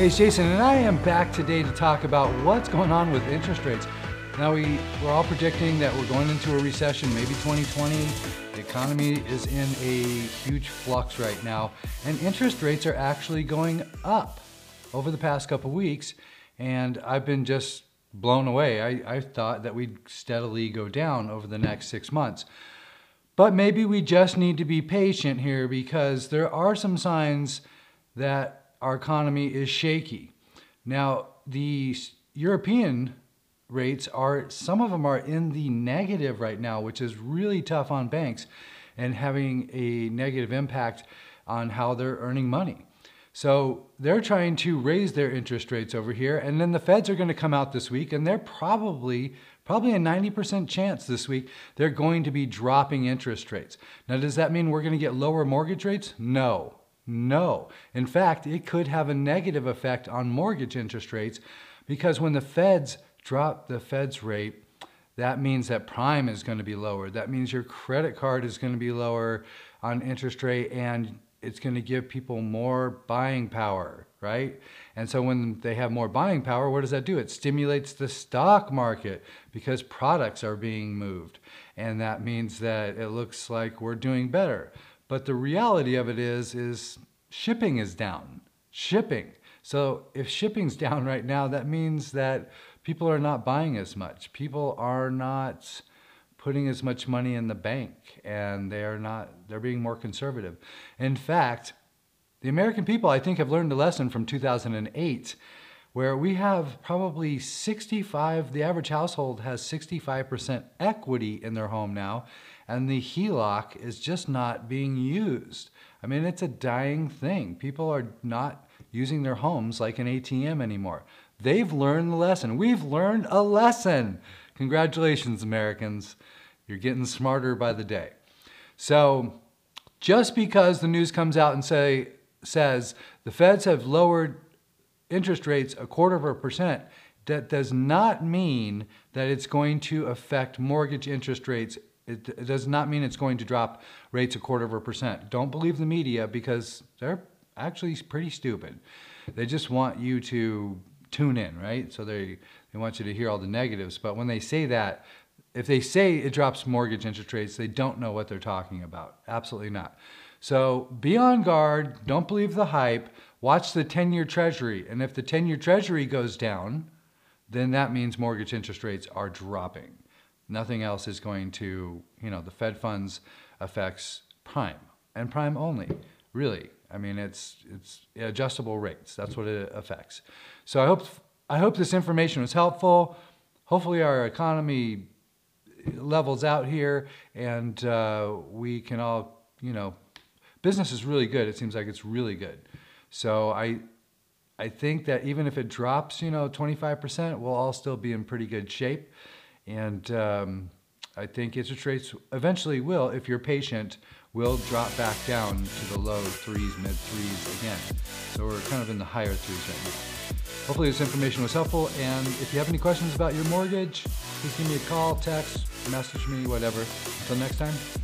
Hey, it's Jason, and I am back today to talk about what's going on with interest rates. Now, we're all predicting that we're going into a recession, maybe 2020. The economy is in a huge flux right now, and interest rates are actually going up over the past couple weeks, and I've been just blown away. I thought that we'd steadily go down over the next 6 months. But maybe we just need to be patient here because there are some signs that our economy is shaky. Now, the European rates are, some of them are in the negative right now, which is really tough on banks and having a negative impact on how they're earning money. So they're trying to raise their interest rates over here, and then the Feds are going to come out this week, and they're probably a 90% chance this week they're going to be dropping interest rates. Now, does that mean we're going to get lower mortgage rates? No, no. In fact, it could have a negative effect on mortgage interest rates, because when the Feds drop the Fed's rate, that means that prime is going to be lower. That means your credit card is going to be lower on interest rate, and it's going to give people more buying power, right? And so when they have more buying power, what does that do? It stimulates the stock market because products are being moved. And that means that it looks like we're doing better. But the reality of it is shipping is down. Shipping. So if shipping's down right now, that means that people are not buying as much. People are not putting as much money in the bank, and they're being more conservative. In fact, the American people, I think, have learned a lesson from 2008, where we have probably the average household has 65% equity in their home now, and the HELOC is just not being used. I mean, it's a dying thing. People are not using their homes like an ATM anymore. They've learned the lesson. We've learned a lesson. Congratulations, Americans. You're getting smarter by the day. So just because the news comes out and says the Feds have lowered interest rates 0.25%, that does not mean that it's going to affect mortgage interest rates. It does not mean it's going to drop rates 0.25%. Don't believe the media, because they're actually pretty stupid. They just want you to tune in, right? So they want you to hear all the negatives. But when they say that, if they say it drops mortgage interest rates, they don't know what they're talking about. Absolutely not. So be on guard. Don't believe the hype. Watch the 10-year treasury. And if the 10-year treasury goes down, then that means mortgage interest rates are dropping. Nothing else is going to, the Fed funds affects prime, and prime only, really. I mean, it's adjustable rates. That's what it affects. So I hope this information was helpful. Hopefully our economy levels out here, and we can all, business is really good. It seems like it's really good. So I think that even if it drops, 25%, we'll all still be in pretty good shape. And I think interest rates eventually will, if you're patient, will drop back down to the low threes, mid threes again. So we're kind of in the higher threes right now. Hopefully this information was helpful, and if you have any questions about your mortgage, please give me a call, text, message me, whatever. Until next time.